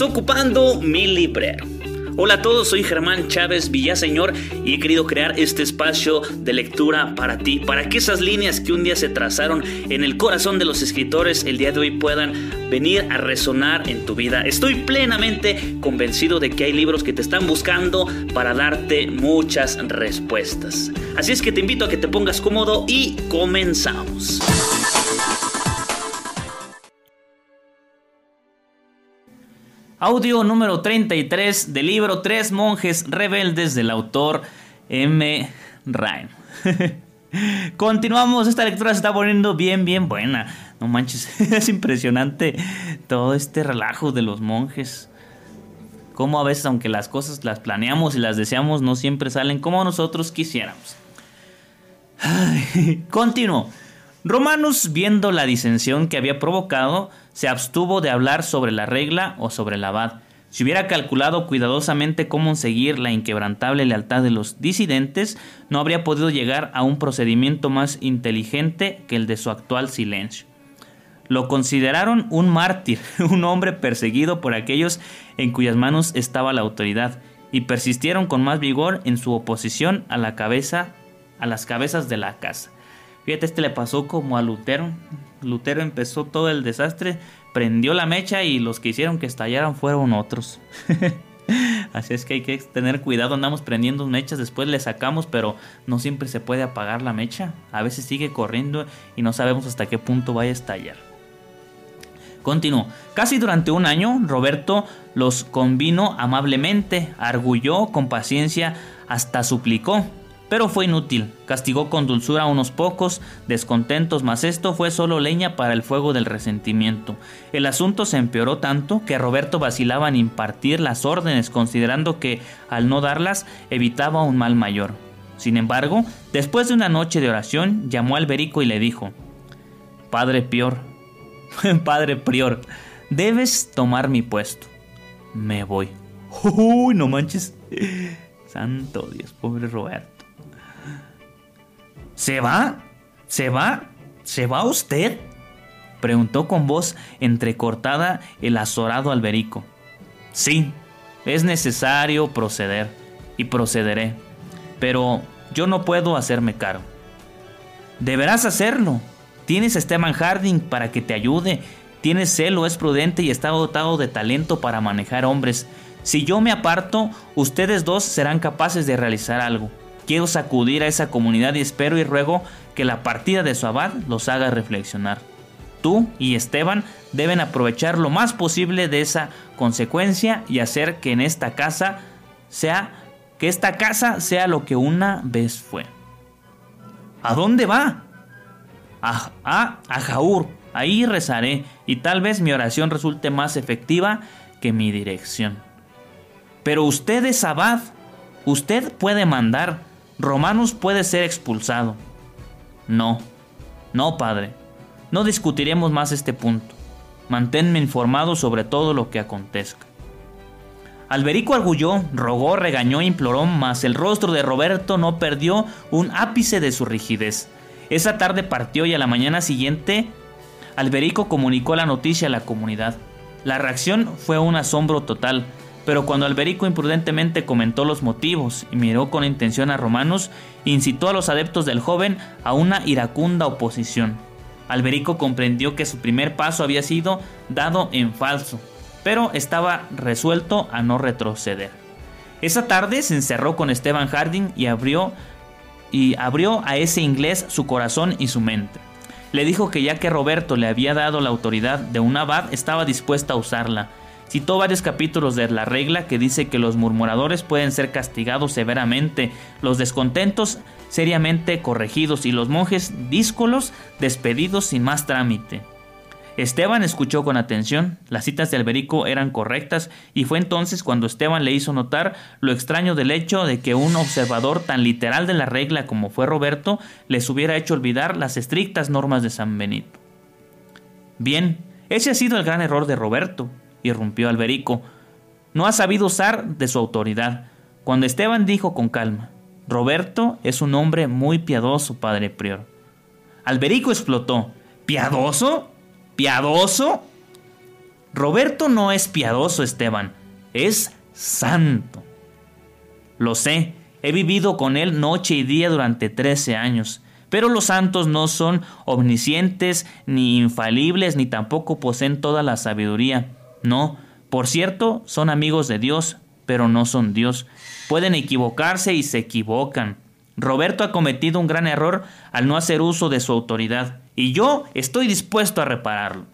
Pues ocupando mi librero. Hola a todos, soy Germán Chávez Villaseñor y he querido crear este espacio de lectura para ti, para que esas líneas que un día se trazaron en el corazón de los escritores el día de hoy puedan venir a resonar en tu vida. Estoy plenamente convencido de que hay libros que te están buscando para darte muchas respuestas. Así es que te invito a que te pongas cómodo y comenzamos. Audio número 33 del libro Tres monjes rebeldes del autor M. Ryan. Continuamos, esta lectura se está poniendo bien buena. No manches, es impresionante todo este relajo de los monjes. Como a veces, aunque las cosas las planeamos y las deseamos, no siempre salen como nosotros quisiéramos. Continúo. Romanus, viendo la disensión que había provocado, se abstuvo de hablar sobre la regla o sobre el abad. Si hubiera calculado cuidadosamente cómo seguir la inquebrantable lealtad de los disidentes, no habría podido llegar a un procedimiento más inteligente que el de su actual silencio. Lo consideraron un mártir, un hombre perseguido por aquellos en cuyas manos estaba la autoridad, y persistieron con más vigor en su oposición a las cabezas de la casa. Fíjate, este le pasó como a Lutero. Lutero empezó todo el desastre, prendió la mecha y los que hicieron que estallaran fueron otros. Así es que hay que tener cuidado, andamos prendiendo mechas, después le sacamos, pero no siempre se puede apagar la mecha. A veces sigue corriendo y no sabemos hasta qué punto vaya a estallar. Continuó. Casi durante un año, Roberto los convino amablemente, arguyó con paciencia, hasta suplicó. Pero fue inútil, castigó con dulzura a unos pocos descontentos, mas esto fue solo leña para el fuego del resentimiento. El asunto se empeoró tanto que Roberto vacilaba en impartir las órdenes, considerando que, al no darlas, evitaba un mal mayor. Sin embargo, después de una noche de oración, llamó a Alberico y le dijo: Padre Prior, debes tomar mi puesto. Me voy. ¡Uy, no manches! Santo Dios, pobre Roberto. ¿Se va usted?, preguntó con voz entrecortada el azorado Alberico. Sí, es necesario proceder, y procederé, pero yo no puedo hacerme cargo. Deberás hacerlo. Tienes a Stephen Harding para que te ayude, tiene celo, es prudente y está dotado de talento para manejar hombres. Si yo me aparto, ustedes dos serán capaces de realizar algo. Quiero sacudir a esa comunidad y espero y ruego que la partida de su abad los haga reflexionar. Tú y Esteban deben aprovechar lo más posible de esa consecuencia y hacer que en esta casa sea lo que una vez fue. ¿A dónde va? A Jaúr. Ahí rezaré y tal vez mi oración resulte más efectiva que mi dirección. Pero usted es abad. Usted puede mandar. Romanus puede ser expulsado. No, padre. No discutiremos más este punto. Manténme informado sobre todo lo que acontezca. Alberico arguyó, rogó, regañó, imploró, mas el rostro de Roberto no perdió un ápice de su rigidez. Esa tarde partió y a la mañana siguiente Alberico comunicó la noticia a la comunidad. La reacción fue un asombro total. Pero cuando Alberico imprudentemente comentó los motivos y miró con intención a Romanus, incitó a los adeptos del joven a una iracunda oposición. Alberico comprendió que su primer paso había sido dado en falso, pero estaba resuelto a no retroceder. Esa tarde se encerró con Stephen Harding y abrió a ese inglés su corazón y su mente. Le dijo que ya que Roberto le había dado la autoridad de un abad, estaba dispuesta a usarla. Citó varios capítulos de la regla que dice que los murmuradores pueden ser castigados severamente, los descontentos seriamente corregidos y los monjes díscolos despedidos sin más trámite. Esteban escuchó con atención, las citas de Alberico eran correctas y fue entonces cuando Esteban le hizo notar lo extraño del hecho de que un observador tan literal de la regla como fue Roberto les hubiera hecho olvidar las estrictas normas de San Benito. Bien, ese ha sido el gran error de Roberto, irrumpió Alberico. No ha sabido usar de su autoridad. Cuando Esteban dijo con calma: Roberto es un hombre muy piadoso, padre prior. Alberico explotó: ¿Piadoso? Roberto no es piadoso, Esteban, es santo. Lo sé, he vivido con él noche y día durante 13 años. Pero los santos no son omniscientes, ni infalibles, ni tampoco poseen toda la sabiduría. No, por cierto, son amigos de Dios, pero no son Dios. Pueden equivocarse y se equivocan. Roberto ha cometido un gran error al no hacer uso de su autoridad, y yo estoy dispuesto a repararlo.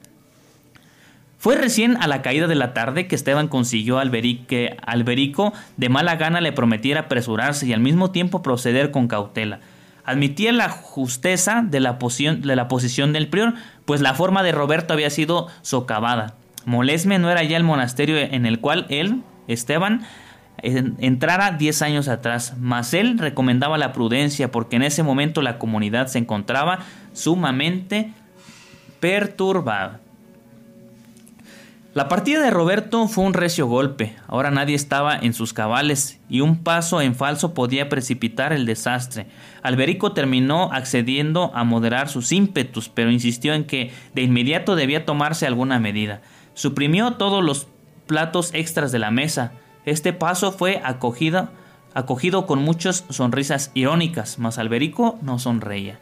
Fue recién a la caída de la tarde que Esteban consiguió que Alberico de mala gana le prometiera apresurarse y al mismo tiempo proceder con cautela. Admitía la justeza de la posición del prior, pues la forma de Roberto había sido socavada. Molesme no era ya el monasterio en el cual él, Esteban, entrara 10 años atrás, mas él recomendaba la prudencia porque en ese momento la comunidad se encontraba sumamente perturbada. La partida de Roberto fue un recio golpe, ahora nadie estaba en sus cabales y un paso en falso podía precipitar el desastre. Alberico terminó accediendo a moderar sus ímpetus, pero insistió en que de inmediato debía tomarse alguna medida. Suprimió todos los platos extras de la mesa. Este paso fue acogido con muchas sonrisas irónicas, mas Alberico no sonreía.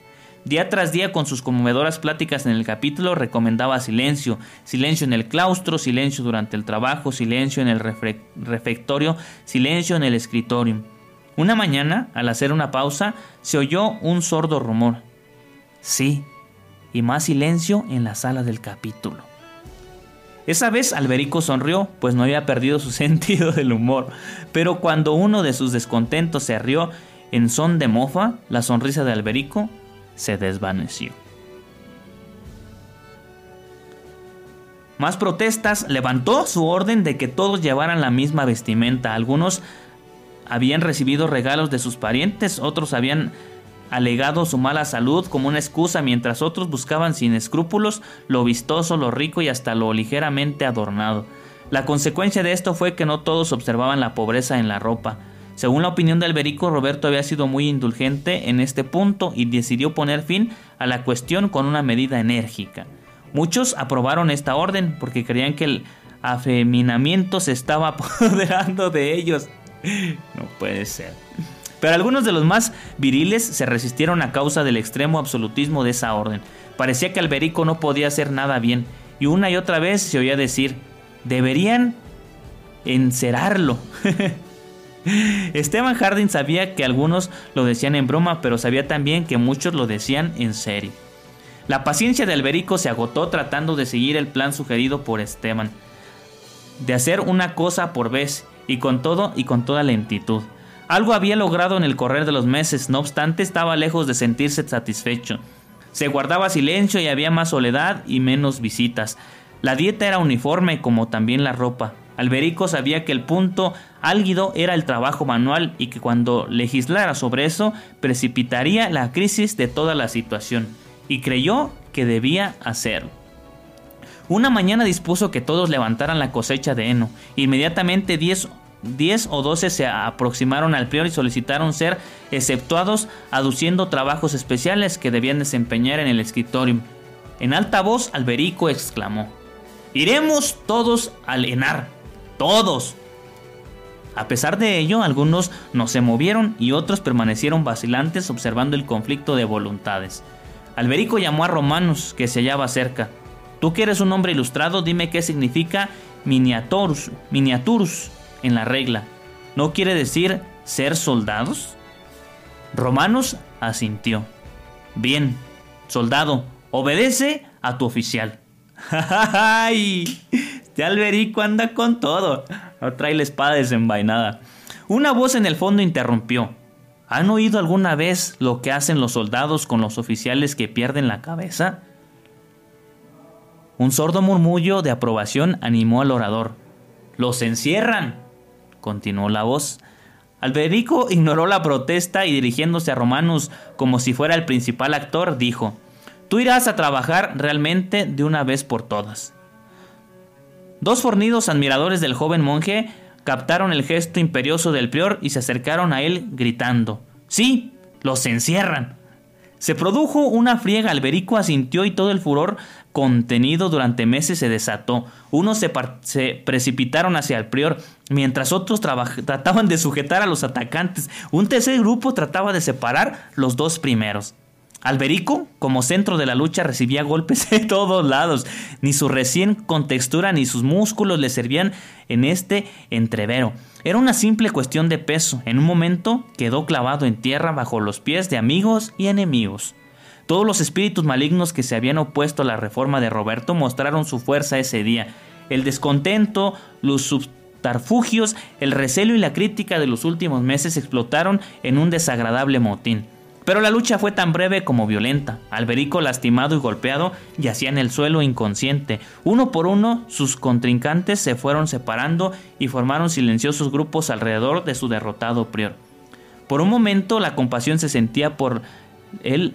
Día tras día, con sus conmovedoras pláticas en el capítulo, recomendaba silencio. Silencio en el claustro, silencio durante el trabajo, silencio en el refectorio, silencio en el escritorio. Una mañana, al hacer una pausa, se oyó un sordo rumor. Sí, y más silencio en la sala del capítulo. Esa vez Alberico sonrió, pues no había perdido su sentido del humor. Pero cuando uno de sus descontentos se rió en son de mofa, la sonrisa de Alberico se desvaneció. Más protestas. Levantó su orden de que todos llevaran la misma vestimenta. Algunos habían recibido regalos de sus parientes, otros habían alegado su mala salud como una excusa, mientras otros buscaban sin escrúpulos lo vistoso, lo rico y hasta lo ligeramente adornado. La consecuencia de esto fue que no todos observaban la pobreza en la ropa. Según la opinión de Alberico, Roberto había sido muy indulgente en este punto y decidió poner fin a la cuestión con una medida enérgica. Muchos aprobaron esta orden porque creían que el afeminamiento se estaba apoderando de ellos. No puede ser. Pero algunos de los más viriles se resistieron a causa del extremo absolutismo de esa orden. Parecía que Alberico no podía hacer nada bien y una y otra vez se oía decir: deberían encerrarlo. Stephen Harding sabía que algunos lo decían en broma, pero sabía también que muchos lo decían en serio. La paciencia de Alberico se agotó tratando de seguir el plan sugerido por Esteban, de hacer una cosa por vez y con toda lentitud. Algo había logrado en el correr de los meses, no obstante estaba lejos de sentirse satisfecho. Se guardaba silencio y había más soledad y menos visitas. La dieta era uniforme, como también la ropa. Alberico sabía que el punto álgido era el trabajo manual y que cuando legislara sobre eso precipitaría la crisis de toda la situación, y creyó que debía hacerlo. Una mañana dispuso que todos levantaran la cosecha de heno. Inmediatamente 10 o 12 se aproximaron al prior y solicitaron ser exceptuados, aduciendo trabajos especiales que debían desempeñar en el escritorio. En alta voz Alberico exclamó: «Iremos todos al henar, todos». A pesar de ello, algunos no se movieron y otros permanecieron vacilantes observando el conflicto de voluntades. Alberico llamó a Romanus, que se hallaba cerca. «Tú que eres un hombre ilustrado, dime qué significa miniaturus en la regla. ¿No quiere decir ser soldados?». Romanus asintió. «Bien, soldado, obedece a tu oficial». ¡Ay! Este Alberico anda con todo. No trae la espada desenvainada. Una voz en el fondo interrumpió: ¿han oído alguna vez lo que hacen los soldados con los oficiales que pierden la cabeza? Un sordo murmullo de aprobación animó al orador. ¡Los encierran!, continuó la voz. Alberico ignoró la protesta y, dirigiéndose a Romanus como si fuera el principal actor, dijo: tú irás a trabajar realmente de una vez por todas. Dos fornidos admiradores del joven monje captaron el gesto imperioso del prior y se acercaron a él gritando: ¡sí, los encierran! Se produjo una friega. Alberico asintió y todo el furor contenido durante meses se desató. Unos se precipitaron hacia el prior, mientras otros trataban de sujetar a los atacantes. Un tercer grupo trataba de separar los dos primeros. Alberico, como centro de la lucha, recibía golpes de todos lados. Ni su recién contextura ni sus músculos le servían en este entrevero. Era una simple cuestión de peso. En un momento quedó clavado en tierra bajo los pies de amigos y enemigos. Todos los espíritus malignos que se habían opuesto a la reforma de Roberto mostraron su fuerza ese día. El descontento, los subterfugios, el recelo y la crítica de los últimos meses explotaron en un desagradable motín. Pero la lucha fue tan breve como violenta. Alberico, lastimado y golpeado, yacía en el suelo inconsciente. Uno por uno, sus contrincantes se fueron separando y formaron silenciosos grupos alrededor de su derrotado prior. Por un momento, la compasión se sentía por el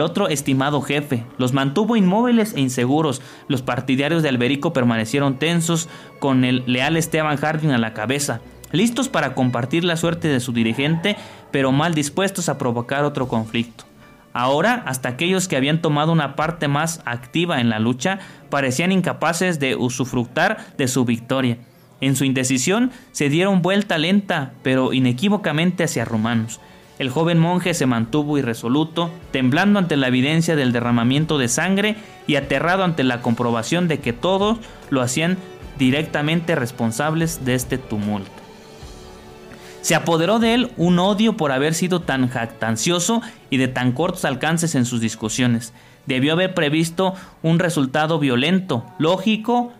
otro estimado jefe. Los mantuvo inmóviles e inseguros. Los partidarios de Alberico permanecieron tensos, con el leal Stephen Harding a la cabeza, listos para compartir la suerte de su dirigente, pero mal dispuestos a provocar otro conflicto. Ahora, hasta aquellos que habían tomado una parte más activa en la lucha parecían incapaces de usufructar de su victoria. En su indecisión, se dieron vuelta lenta, pero inequívocamente hacia Romanus. El joven monje se mantuvo irresoluto, temblando ante la evidencia del derramamiento de sangre y aterrado ante la comprobación de que todos lo hacían directamente responsables de este tumulto. Se apoderó de él un odio por haber sido tan jactancioso y de tan cortos alcances en sus discusiones. Debió haber previsto un resultado violento, lógico.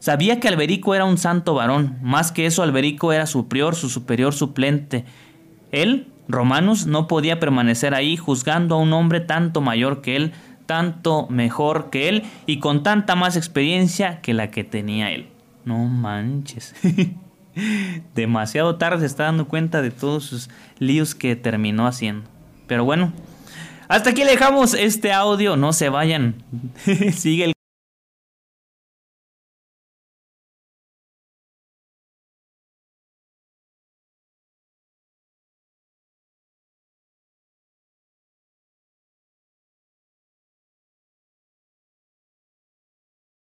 Sabía que Alberico era un santo varón. Más que eso, Alberico era su prior, su superior suplente. Él, Romanus, no podía permanecer ahí juzgando a un hombre tanto mayor que él, tanto mejor que él y con tanta más experiencia que la que tenía él. No manches. Demasiado tarde se está dando cuenta de todos sus líos que terminó haciendo. Pero bueno, hasta aquí le dejamos este audio. No se vayan. Sigue el